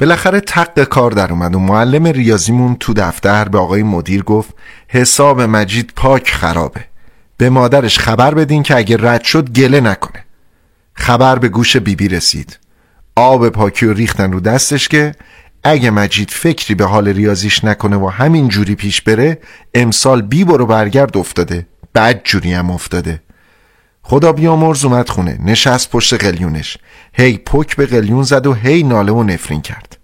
بالاخره تق کار در اومد و معلم ریاضیمون تو دفتر به آقای مدیر گفت حساب مجید پاک خرابه، به مادرش خبر بدین که اگه رد شد گله نکنه. خبر به گوش بیبی رسید، آب پاکی و ریختن رو دستش که اگه مجید فکری به حال ریاضیش نکنه و همین جوری پیش بره امسال بی برو برگرد افتاده، بد جوری هم افتاده. خدا بیامرز اومد خونه، نشست پشت قلیونش، هی پک به قلیون زد و هی ناله و نفرین کرد.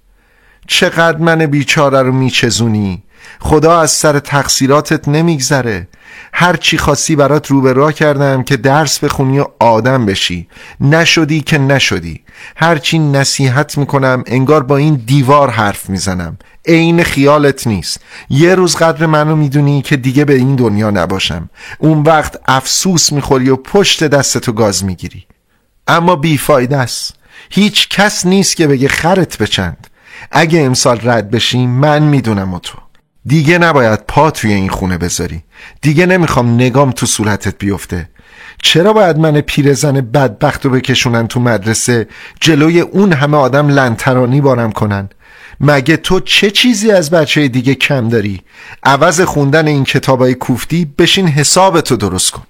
چقدر من بیچاره رو میچزونی، خدا از سر تقصیراتت نمیگذره، هر چی خواستی برات رو به راه کردم که درس بخونی و آدم بشی، نشدی که نشدی. هر چی نصیحت میکنم انگار با این دیوار حرف میزنم، عین خیالت نیست. یه روز قدر منو میدونی که دیگه به این دنیا نباشم، اون وقت افسوس میخوری و پشت دستتو گاز میگیری، اما بیفایده است. هیچ کس نیست که بگه خرت بچند. اگه امسال رد بشی من میدونم و تو دیگه نباید پا توی این خونه بذاری، دیگه نمیخوام نگام تو صورتت بیفته. چرا باید من پیرزن بدبختو بکشونن تو مدرسه، جلوی اون همه آدم لنترانی بارم کنن؟ مگه تو چه چیزی از بچه دیگه کم داری؟ عوض خوندن این کتابای کوفتی بشین حسابتو درست کن.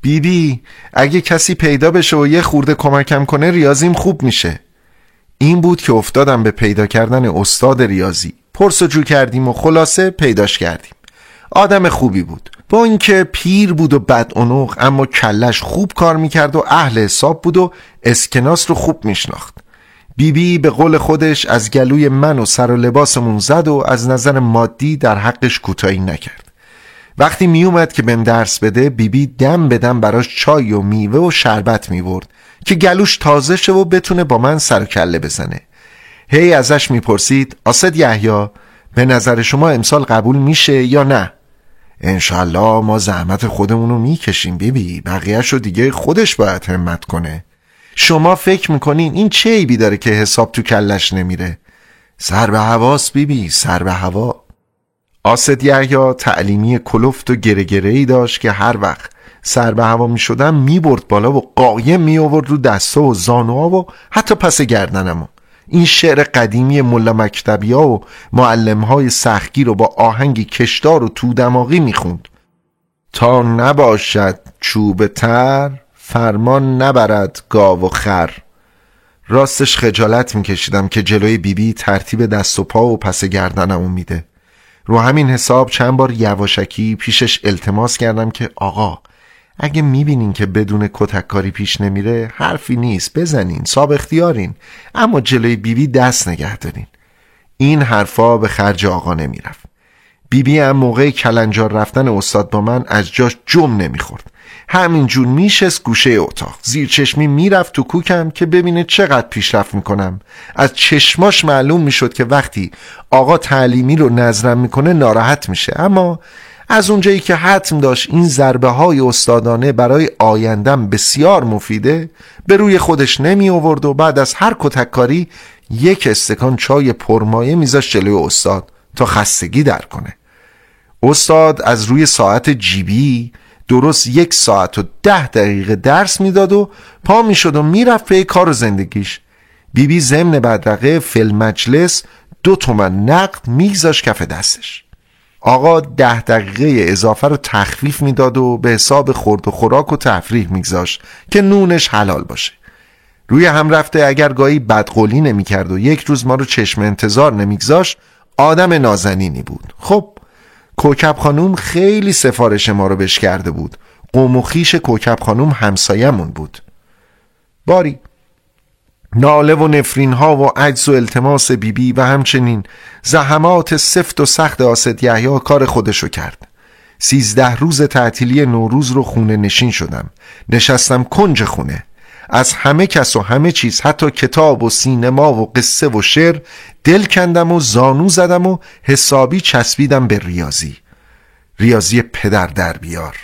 بیبی اگه کسی پیدا بشه و یه خورده کمکم کنه ریاضیم خوب میشه. این بود که افتادم به پیدا کردن استاد ریاضی، پرسجو کردیم و خلاصه پیداش کردیم. آدم خوبی بود، با اینکه پیر بود و بدعنق، اما کلش خوب کار میکرد و اهل حساب بود و اسکناس رو خوب میشناخت. بیبی به قول خودش از گلوی من و سر و لباسمون زد و از نظر مادی در حقش کوتاهی نکرد. وقتی میومد که بهم درس بده بیبی دم به دم براش چای و میوه و شربت میورد که گلوش تازه شه و بتونه با من سر و کله بزنه. هی ازش میپرسید آسد یحیی به نظر شما امسال قبول میشه یا نه؟ انشالله ما زحمت خودمونو میکشیم بیبی، بقیهشو دیگه خودش باید همت کنه. شما فکر میکنین این چه عیبی داره که حساب تو کلش نمیره؟ سر به هواست بیبی، سر به هوا. آسد یحیی تعلیمی کلفت و گره‌گره‌ای داشت که هر وقت سر به هوا می شدم می برد بالا و قایم می آورد رو دستا و زانوها و حتی پس گردنم. این شعر قدیمی ملا مکتبی ها و معلم های سختگیر رو با آهنگی کشدار و تو دماغی می خوند. تا نباشد چوب تر فرمان نبرد گاو و خر. راستش خجالت می کشیدم که جلوی بیبی ترتیب دست و پا و پس گردنم میده. رو همین حساب چند بار یواشکی پیشش التماس کردم که آقا اگه میبینین که بدون کتککاری پیش نمیره حرفی نیست، بزنین، صاحب اختیارین، اما جلوی بیبی دست نگه دارین. این حرفا به خرج آقا نمیرفت. بیبی هم موقع کلنجار رفتن استاد با من از جاش جم نمیخورد، همینجور میشست گوشه اتاق، زیر چشمی میرفت تو کوکم که ببینه چقدر پیشرفت میکنم. از چشماش معلوم میشد که وقتی آقا تعلیمی رو نظرم میکنه ناراحت میشه، اما از اونجایی که حتم داشت این ضربه های استادانه برای آیندم بسیار مفیده به روی خودش نمی آورد و بعد از هر کتککاری یک استکان چای پرمایه میذاشت جلوی استاد تا خستگی در کنه. استاد از روی ساعت جیبی درست 1 ساعت و 10 دقیقه درس میداد و پا میشد و میرفت به کار زندگیش. بیبی ضمن بدرقه فل مجلس 2 تومن نقد میگذاشت کف دستش. آقا 10 دقیقه اضافه رو تخفیف میداد و به حساب خورد و خوراک و تفریح میگذاشت که نونش حلال باشه. روی هم رفته اگر گاهی بدقولی نمیکرد و یک روز ما رو چشم انتظار نمیگذاشت آدم نازنینی بود. خب کوکب خانوم خیلی سفارش ما رو بش کرده بود، قوم و خیش کوکب خانوم همسایمون بود. باری ناله و نفرین ها و عجز و التماس بیبی و همچنین زحمات سفت و سخت آسد یحیی کار خودشو کرد. 13 روز تعطیلی نوروز رو خونه نشین شدم، نشستم کنج خونه، از همه کس و همه چیز، حتی کتاب و سینما و قصه و شعر دل کندم و زانو زدم و حسابی چسبیدم به ریاضی پدر در بیار.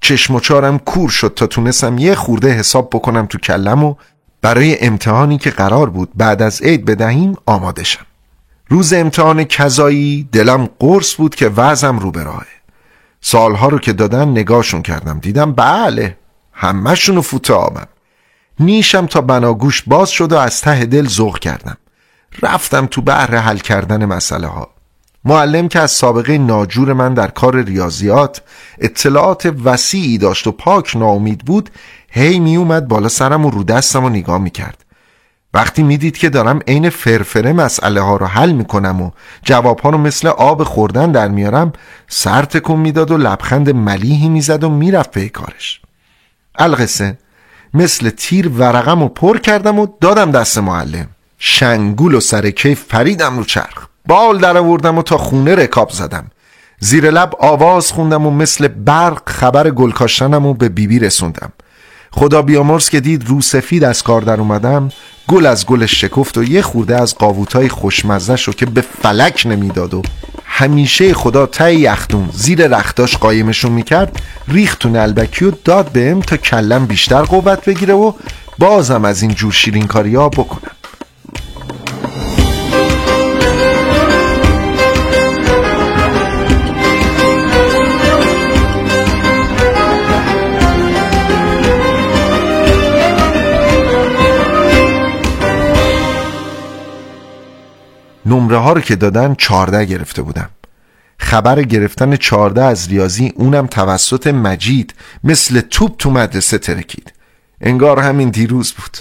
چشم و چارم کور شد تا تونستم یه خورده حساب بکنم تو کلم و برای امتحانی که قرار بود بعد از عید بدهیم آماده شم. روز امتحان کذایی دلم قرص بود که وضعم رو به راهه. سالها رو که دادن نگاهشون کردم، دیدم بله همه‌شون رو فوت آمم. نیشم تا بناگوش باز شد و از ته دل ذوق کردم. رفتم تو بحر حل کردن مسئله ها. معلم که از سابقه ناجور من در کار ریاضیات اطلاعات وسیعی داشت و پاک ناامید بود، هی می اومد بالا سرم و رو دستم و نگاه می کرد. وقتی می دید که دارم عین فرفره مسئله ها رو حل می کنم و جواب ها رو مثل آب خوردن در میارم، سر تکون می داد و لبخند ملیحی می زد و می رفت به کارش. القصه مثل تیر ورقم رو پر کردم و دادم دست معلم. شنگول و سر کیف پریدم رو چرخ، بال در آوردم و تا خونه رکاب زدم. زیر لب آواز خوندم و مثل برق خبر گل کاشتنم رو به بیبی رسوندم. خدا بیامرز که دید رو سفید از کار در اومدم، گل از گلش شکفت و یه خورده از قاوتای خوشمزه شو که به فلک نمیداد و همیشه خدا ته یخدون زیر رختاش قایمشون میکرد، ریخت تو نلبکی و داد بهم تا کلم بیشتر قوت بگیره و بازم از این جور شیرین کاریا بکنم. نمره ها رو که دادن 14 گرفته بودم. خبر گرفتن 14 از ریاضی اونم توسط مجید مثل توپ تو مدرسه ترکید. انگار همین دیروز بود.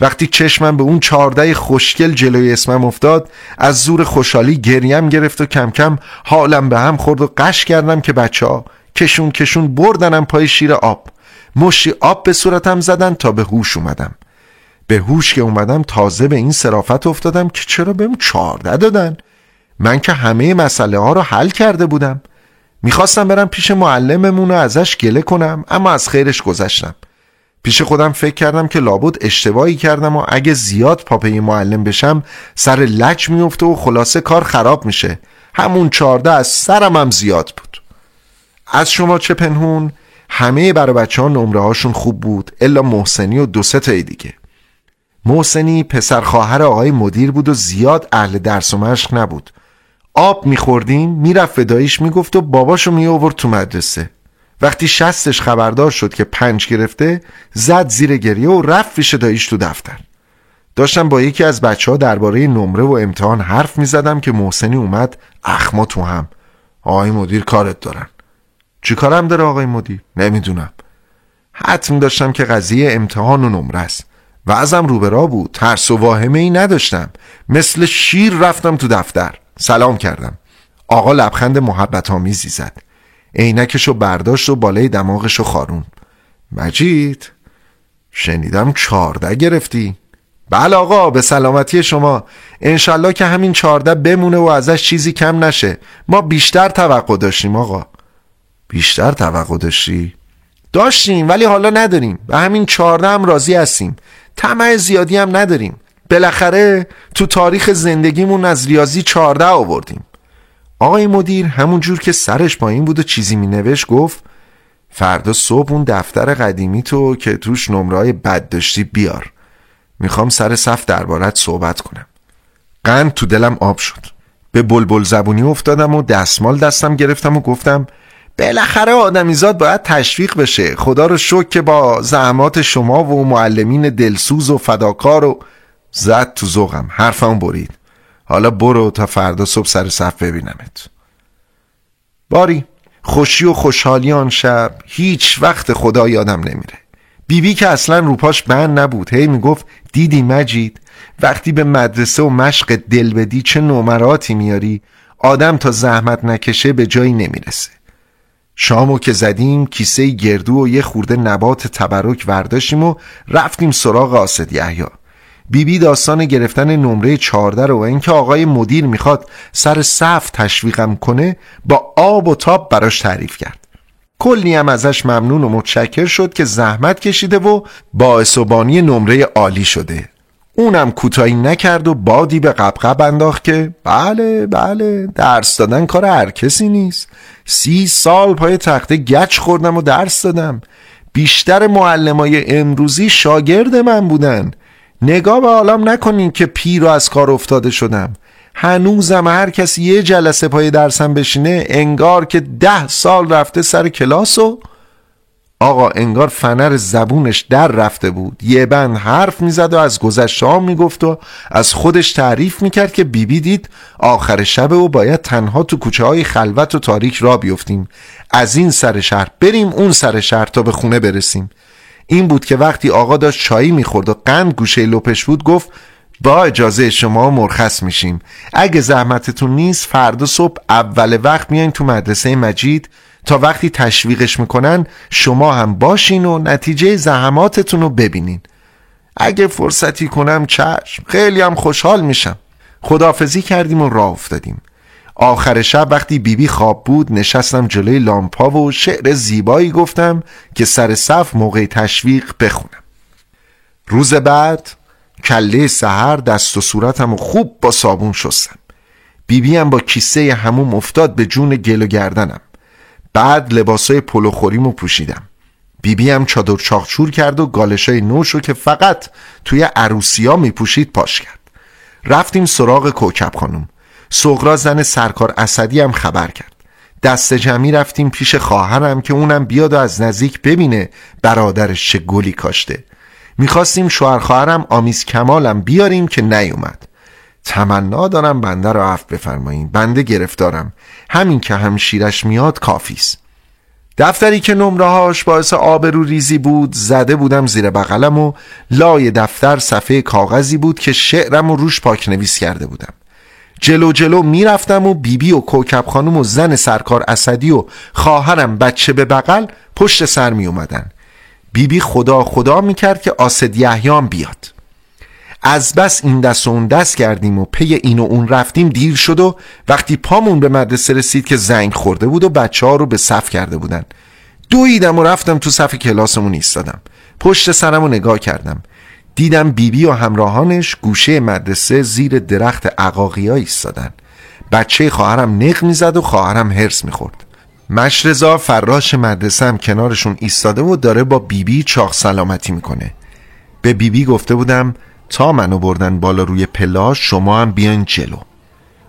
وقتی چشمم به اون 14 خوشگل جلوی اسمم افتاد، از زور خوشحالی گریم گرفت و کم کم حالم به هم خورد و قش کردم که بچه‌ها کشون بردنم پای شیر آب. مشتی آب به صورتم زدن تا به هوش اومدم. به هوش که اومدم تازه به این صرافت افتادم که چرا بهم 14 دادن؟ من که همه مسئله ها رو حل کرده بودم. میخواستم برم پیش معلممون و ازش گله کنم، اما از خیرش گذشتم. پیش خودم فکر کردم که لابد اشتباهی کردم و اگه زیاد پاپی معلم بشم سر لج میفته و خلاصه کار خراب میشه. همون 14 از سرم هم زیاد بود. از شما چه پنهون؟ همه برای بچه‌ها نمره هاشون خوب بود، الا محسنی و دو سه تای دیگه. محسنی پسر خواهر آقای مدیر بود و زیاد اهل درس و مشق نبود. آب میخوردیم میرفت به داییش میگفت و باباشو میآورد تو مدرسه. وقتی شستش خبردار شد که 5 گرفته، زد زیر گریه و رفت پیش داییش تو دفتر. داشتم با یکی از بچه‌ها درباره نمره و امتحان حرف میزدم که محسنی اومد اخما تو هم. آقای مدیر کارت دارن. چی کارم داره آقای مدیر؟ نمیدونم. حتم داشتم که قضیه امتحان و نمره است. وضعم رو به راه بود، ترس و واهمه ای نداشتم. مثل شیر رفتم تو دفتر، سلام کردم. آقا لبخند محبت آمیزی زد، عینکشو برداشت و بالای دماغشو خارون. مجید، شنیدم 14 گرفتی؟ بله آقا، به سلامتی شما، انشالله که همین 14 بمونه و ازش چیزی کم نشه. ما بیشتر توقع داشتیم آقا. بیشتر توقع داشتی؟ داشتیم ولی حالا نداریم، به همین 14 هم راضی هستیم. طمع زیادی هم نداریم. بالاخره تو تاریخ زندگیمون از ریاضی 14 آوردیم. آقای مدیر همون جور که سرش پایین بود و چیزی می نوشت گفت فردا صبح اون دفتر قدیمی تو که توش نمره‌های بد داشتی بیار. میخوام سر صف دربارت صحبت کنم. قند تو دلم آب شد. به بلبل زبونی افتادم و دستمال دستم گرفتم و گفتم بالاخره آدمیزاد باید تشویق بشه. خدا رو شکر که با زحمات شما و معلمین دلسوز و فداکار و زد تو ذوقم. حرفم برید. حالا برو تا فردا صبح سر صف ببینمت. باری خوشی و خوشحالی آن شب هیچ وقت خدا یادم نمیره. بیبی که اصلا روپاش بند نبود، هی میگفت دیدی مجید وقتی به مدرسه و مشق دل بدی چه نمراتی میاری؟ آدم تا زحمت نکشه به جایی نمیرسه. شامو که زدیم کیسه گردو و یه خورده نبات تبرک ورداشتیم و رفتیم سراغ آسد یحیی. بیبی داستان گرفتن نمره 14 رو و اینکه آقای مدیر میخواد سر صف تشویقم کنه با آب و تاب براش تعریف کرد. کلی هم ازش ممنون و متشکر شد که زحمت کشیده و باعث و بانی نمره عالی شده. اونم کوتاهی نکرد و بادی به قبقب انداخت که بله درس دادن کار هر کسی نیست. 30 سال پای تخته گچ خوردم و درس دادم. بیشتر معلمای امروزی شاگرد من بودن. نگاه به حالم نکنین که پیر و از کار افتاده شدم. هنوزم هر کسی یه جلسه پای درسم بشینه انگار که 10 سال رفته سر کلاس. و آقا انگار فنر زبونش در رفته بود، یه بند حرف میزد و از گذشته ها میگفت و از خودش تعریف میکرد که بیبی دید آخر شبه و باید تنها تو کوچه های خلوت و تاریک را بیفتیم، از این سر شهر بریم اون سر شهر تا به خونه برسیم. این بود که وقتی آقا داشت چایی میخورد و قند گوشه لپش بود گفت با اجازه شما مرخص میشیم، اگه زحمتتون نیست فردا صبح اول وقت میاین تو مدرسه مجید تا وقتی تشویقش میکنن شما هم باشین و نتیجه زحماتتون رو ببینین. اگه فرصتی کنم چشم، خیلی هم خوشحال میشم. خداحافظی کردیم و راه افتادیم. آخر شب وقتی بیبی خواب بود نشستم جلوی لامپا و شعر زیبایی گفتم که سر صف موقع تشویق بخونم. روز بعد کله سحر دست و صورتم و خوب با صابون شستم. بیبی هم با کیسه حموم افتاد به جون گل و گردنم. بعد لباسای پلوخوریمو پوشیدم. بیبی هم چادر چاقچور کرد و گالشای نوشو که فقط توی عروسیا میپوشید پاش کرد. رفتیم سراغ کوکب خانم. سغرا زن سرکار اسدی هم خبر کرد. دست جمعی رفتیم پیش خواهرم که اونم بیاد و از نزدیک ببینه برادرش چه گلی کاشته. میخواستیم شوهر خواهرم آمیز کمالم بیاریم که نیومد. تمنا دارم بنده رو عفو بفرمایین، بنده گرفتارم، همین که همشیرش میاد کافیست. دفتری که نمرهاش باعث آبرو ریزی بود زده بودم زیر بغلم و لای دفتر صفحه کاغذی بود که شعرم رو روش پاکنویس کرده بودم. جلو جلو میرفتم و بیبی و کوکب خانم و زن سرکار اسدی و خواهرم بچه به بغل پشت سر می اومدن. بیبی خدا خدا میکرد که آسد یحیام بیاد. از بس این دست و اون دست کردیم و پی این و اون رفتیم دیر شد و وقتی پامون به مدرسه رسید که زنگ خورده بود و بچه ها رو به صف کرده بودن. دویدم و رفتم تو صف کلاسمون ایستادم. پشت سرم رو نگاه کردم، دیدم بیبی و همراهانش گوشه مدرسه زیر درخت عقاقی ها ایستادن. بچه خواهرم نق میزد و خواهرم هرس میخورد. مشرزا فراش مدرسه هم کنارشون ایستاده و داره با بیبی چاق سلامتی میکنه. به بیبی گفته بودم تا منو بردن بالا روی پلا شما هم بیاین جلو.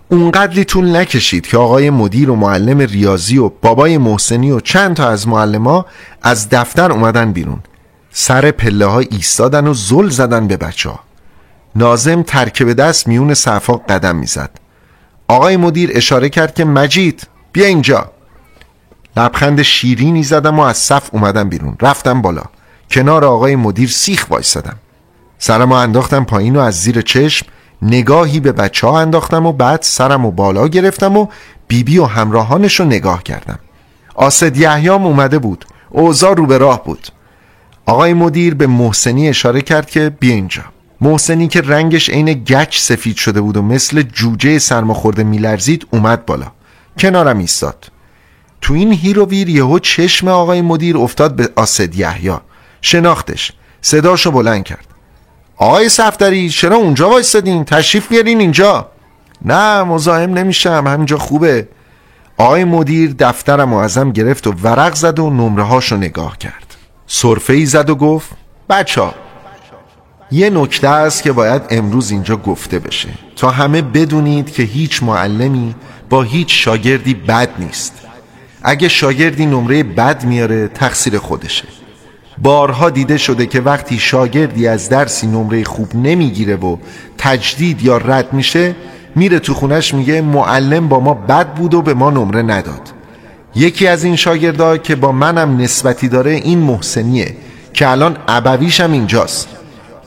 اونقدری طول نکشید که آقای مدیر و معلم ریاضی و بابای محسنی و چند تا از معلما از دفتر اومدن بیرون. سر پله ها ایستادن و زل زدن به بچه ها. ناظم ترکیب دست میون صفا قدم میزد. آقای مدیر اشاره کرد که مجید بیا اینجا. لبخند شیرینی زدم و از صف اومدم بیرون. رفتم بالا، کنار آقای مدیر سیخ وایسادم. سرمو انداختم پایین و از زیر چشم نگاهی به بچه ها انداختم و بعد سرمو بالا گرفتم و بیبی و همراهانشو نگاه کردم. آسد یحیام اومده بود، اوضاع رو به راه بود. آقای مدیر به محسنی اشاره کرد که بیا اینجا. محسنی که رنگش عین گچ سفید شده بود و مثل جوجه سرماخورده میلرزید اومد بالا، کنارم ایستاد. تو این هیروویر یهو چشم آقای مدیر افتاد به آسد یحیی، شناختش، صداشو بلند کرد. آقای صفدری چرا اونجا وایسادین؟ تشریف بیارین اینجا. نه مزاحم نمیشم، همینجا خوبه. آقای مدیر دفترم رو ازم گرفت و ورق زد و نمره هاشو نگاه کرد. سرفه‌ای زد و گفت بچه‌ها یه نکته است که باید امروز اینجا گفته بشه تا همه بدونید که هیچ معلمی با هیچ شاگردی بد نیست. اگه شاگردی نمره بد میاره تقصیر خودشه. بارها دیده شده که وقتی شاگردی از درسی نمره خوب نمیگیره و تجدید یا رد میشه میره تو خونش میگه معلم با ما بد بود و به ما نمره نداد. یکی از این شاگردها که با منم نسبتی داره این محسنیه که الان ابویش هم اینجاست.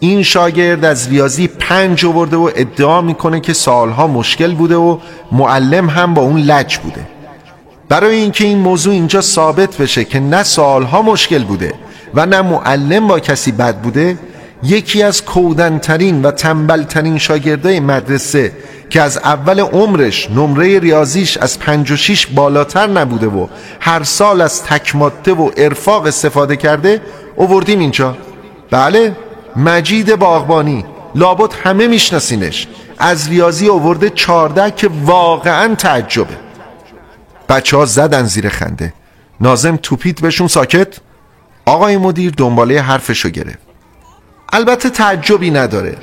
این شاگرد از ریاضی 5 آورده و ادعا میکنه که سالها مشکل بوده و معلم هم با اون لج بوده. برای اینکه این موضوع اینجا ثابت بشه که نه سالها مشکل بوده و نه معلم با کسی بد بوده، یکی از کودنترین و تنبلترین شاگردای مدرسه که از اول عمرش نمره ریاضیش از 5 و 6 بالاتر نبوده و هر سال از تکماده و ارفاق استفاده کرده آوردیم اینجا. بله، مجید باغبانی، لابد همه میشناسینش. از ریاضی آورده 14 که واقعا تعجبه. بچه ها زدن زیر خنده. ناظم توپید بهشون ساکت. آقای مدیر دنباله حرفشو گرفت. البته تعجبی نداره،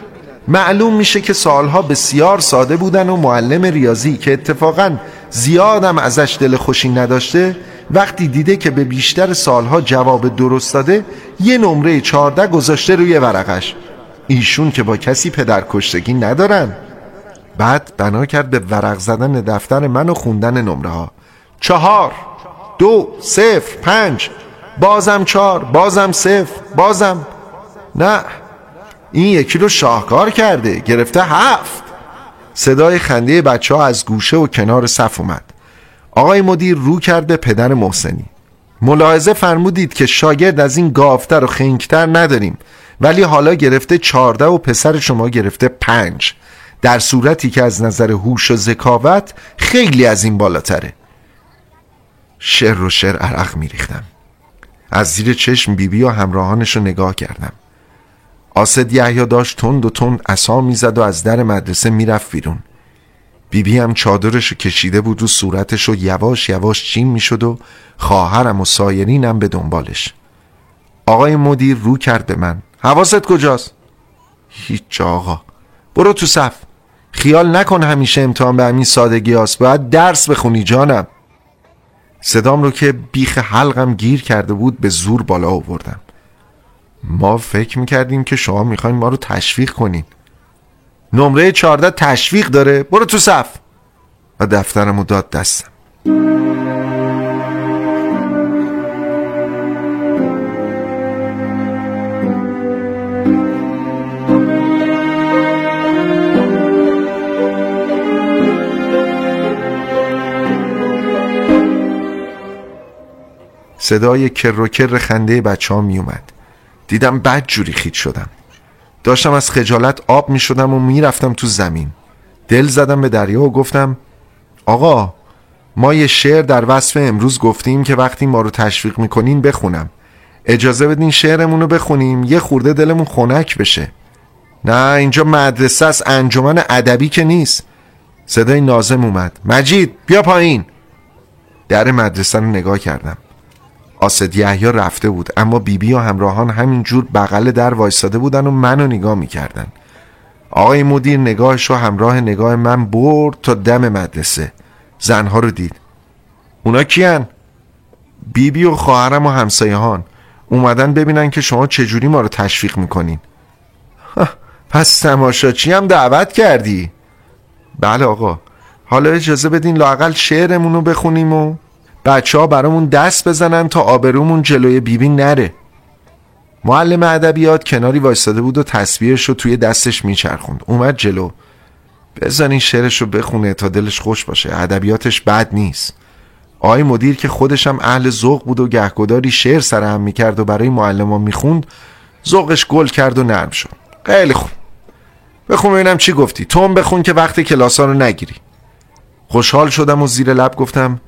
معلوم میشه که سالها بسیار ساده بودن و معلم ریاضی که اتفاقا زیادم ازش دل خوشی نداشته وقتی دیده که به بیشتر سالها جواب درست داده یه نمره 14 گذاشته روی ورقش. ایشون که با کسی پدرکشتگی ندارن. بعد بنا کرد به ورق زدن دفتر من و خوندن نمره ها. 4 2 0 5 بازم 4 بازم 0 بازم نه، این یکی رو شاهکار کرده، گرفته 7. صدای خنده بچه ها از گوشه و کنار صف اومد. آقای مدیر رو کرد به پدر محسنی. ملاحظه فرمودید که شاگرد از این گاوتر و خنکتر نداریم، ولی حالا گرفته 14 و پسر شما گرفته 5، در صورتی که از نظر هوش و ذکاوت خیلی از این بالاتره. شر و شر عرق میریختم. از زیر چشم بیبی و همراهانش رو نگاه کردم. آسد یحیی داشت تند و تند عصا میزد و از در مدرسه میرفت بیرون. بیبی هم چادرشو کشیده بود و صورتشو یواش یواش چین میشد و خواهرم و سایرینم به دنبالش. آقای مدیر رو کرد به من. حواست کجاست؟ هیچ آقا. برو تو صف. خیال نکن همیشه امتحان به همین سادگی هست، باید درس بخونی جانم. صدام رو که بیخ حلقم گیر کرده بود به زور بالا آوردم. ما فکر میکردیم که شما میخواین ما رو تشویق کنین. نمره 14 تشویق داره، برو تو صف. و دفترم رو داد دستم. صدای کر خنده بچه ها می اومد. دیدم بد جوری خیت شدم. داشتم از خجالت آب می شدم و می رفتم تو زمین. دل زدم به دریا و گفتم آقا، ما یه شعر در وصف امروز گفتیم که وقتی ما رو تشویق می کنین بخونم. اجازه بدین شعرمون رو بخونیم، یه خورده دلمون خنک بشه. نه، اینجا مدرسه است، انجمن ادبی که نیست. صدای ناظم اومد. مجید بیا پایین. در مدرسه رو نگاه کردم. آسد یحیی رفته بود، اما بیبی و همراهان همین جور بغل در وایساده بودن و منو نگاه میکردن. آقای مدیر نگاهش رو همراه نگاه من برد تا دم مدرسه. زنها رو دید. اونا کیان؟ بیبی و خواهرم و همسایه‌هان اومدن ببینن که شما چجوری ما رو تشویق میکنین. پس تماشاچی هم دعوت کردی؟ بله آقا. حالا اجازه بدین لااقل شعرمون رو بخونیم و بچه ها برامون دست بزنن تا آبرومون جلوی بیبی نره. معلم ادبیات کناری وایستاده بود و تسبیحش رو توی دستش میچرخوند. اومد جلو. بزن این شعرش رو بخونه تا دلش خوش باشه، ادبیاتش بد نیست. آقای مدیر که خودش هم اهل ذوق بود و گهگداری شعر سر هم میکرد و برای معلمان میخوند، ذوقش گل کرد و نرم شد. خیلی خوب، بخون ببینم چی گفتی. توم بخون که وقت کلاس‌ها رو نگیری. خوشحال شدم و زیر لب گفتم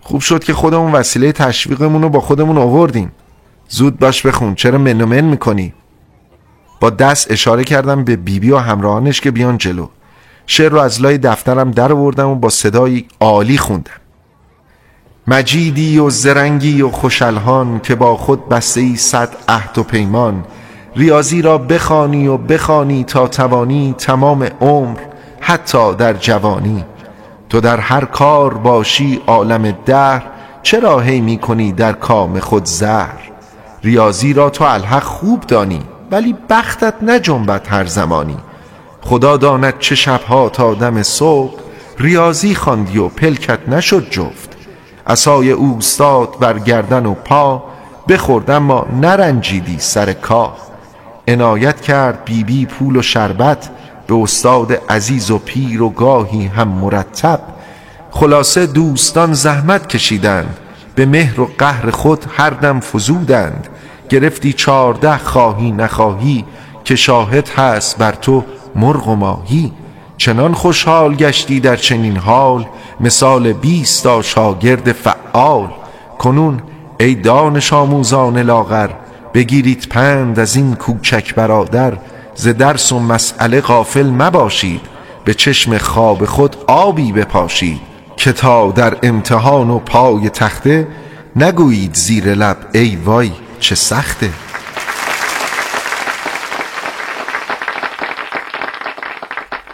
خوب شد که خودمون وسیله تشویقمون رو با خودمون آوردیم. زود باش بخون، چرا من و من میکنی؟ با دست اشاره کردم به بیبی و همراهانش که بیان جلو. شعر رو از لای دفترم در آوردم و با صدایی عالی خوندم. مجیدی و زرنگی و خوشالهان که با خود بسته‌ای 100 عهد و پیمان، ریاضی را بخوانی و بخوانی تا توانی، تمام عمر حتی در جوانی. تو در هر کار باشی عالم دهر، چرا هی می کنی در کام خود زهر؟ ریاضی را تو الحق خوب دانی، ولی بختت نجنبد هر زمانی. خدا داند چه شبها تا دم صبح، ریاضی خواندی و پلکت نشد جفت. عصای اوستاد بر گردن و پا، بخورد اما نرنجیدی سر کاه. عنایت کرد بیبی پول و شربت، به استاد عزیز و پیر و گاهی هم مرتب. خلاصه دوستان زحمت کشیدند، به مهر و قهر خود هر دم فزودند. گرفتی 14 خواهی نخواهی، که شاهد هست بر تو مرغ و ماهی. چنان خوشحال گشتی در چنین حال، مثال 20 شاگرد فعال. کنون ای دانش آموزان لاغر، بگیرید پند از این کوچک برادر. ز درس و مسئله غافل مباشید، به چشم خواب خود آبی بپاشید. که تا در امتحان و پای تخته، نگویید زیر لب ای وای چه سخته.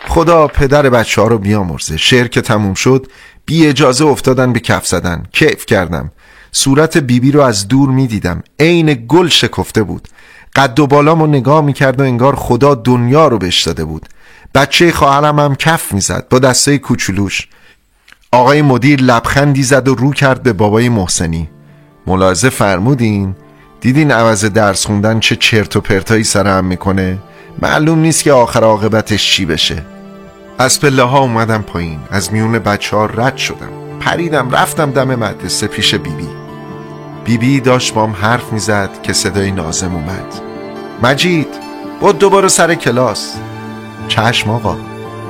خدا پدر بچه‌ها رو بیامرزه. شعر که تموم شد بی اجازه افتادن به کف زدن. کیف کردم. صورت بیبی رو از دور می دیدم، عین گل شکفته بود. قد و بالامو نگاه می کرد و انگار خدا دنیا رو بهش داده بود. بچه خواهرم هم کف می زد با دسته کوچولوش. آقای مدیر لبخندی زد و رو کرد به بابای محسنی. ملاحظه فرمودین؟ دیدین عوض درس خوندن چه چرت و پرتایی سرهم میکنه؟ معلوم نیست که آخر عاقبتش چی بشه. از پله ها اومدم پایین، از میون بچه ها رد شدم، پریدم رفتم دم مدرسه پیش بیبی. بیبی داشت بام حرف میزد که صدای ناظم اومد. مجید بود دوباره سر کلاس. چشم آقا،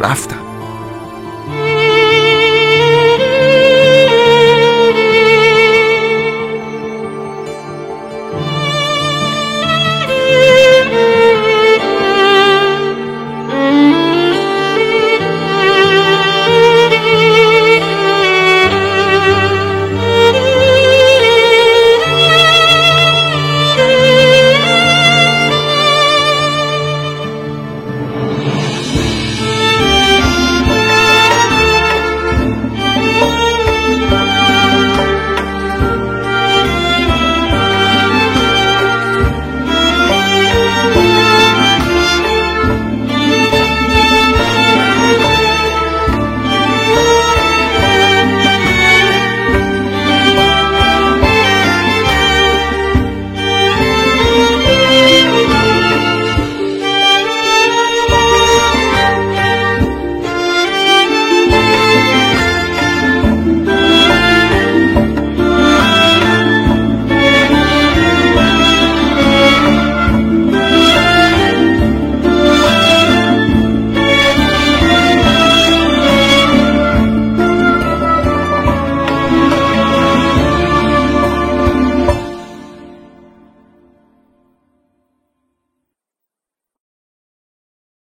رفتم.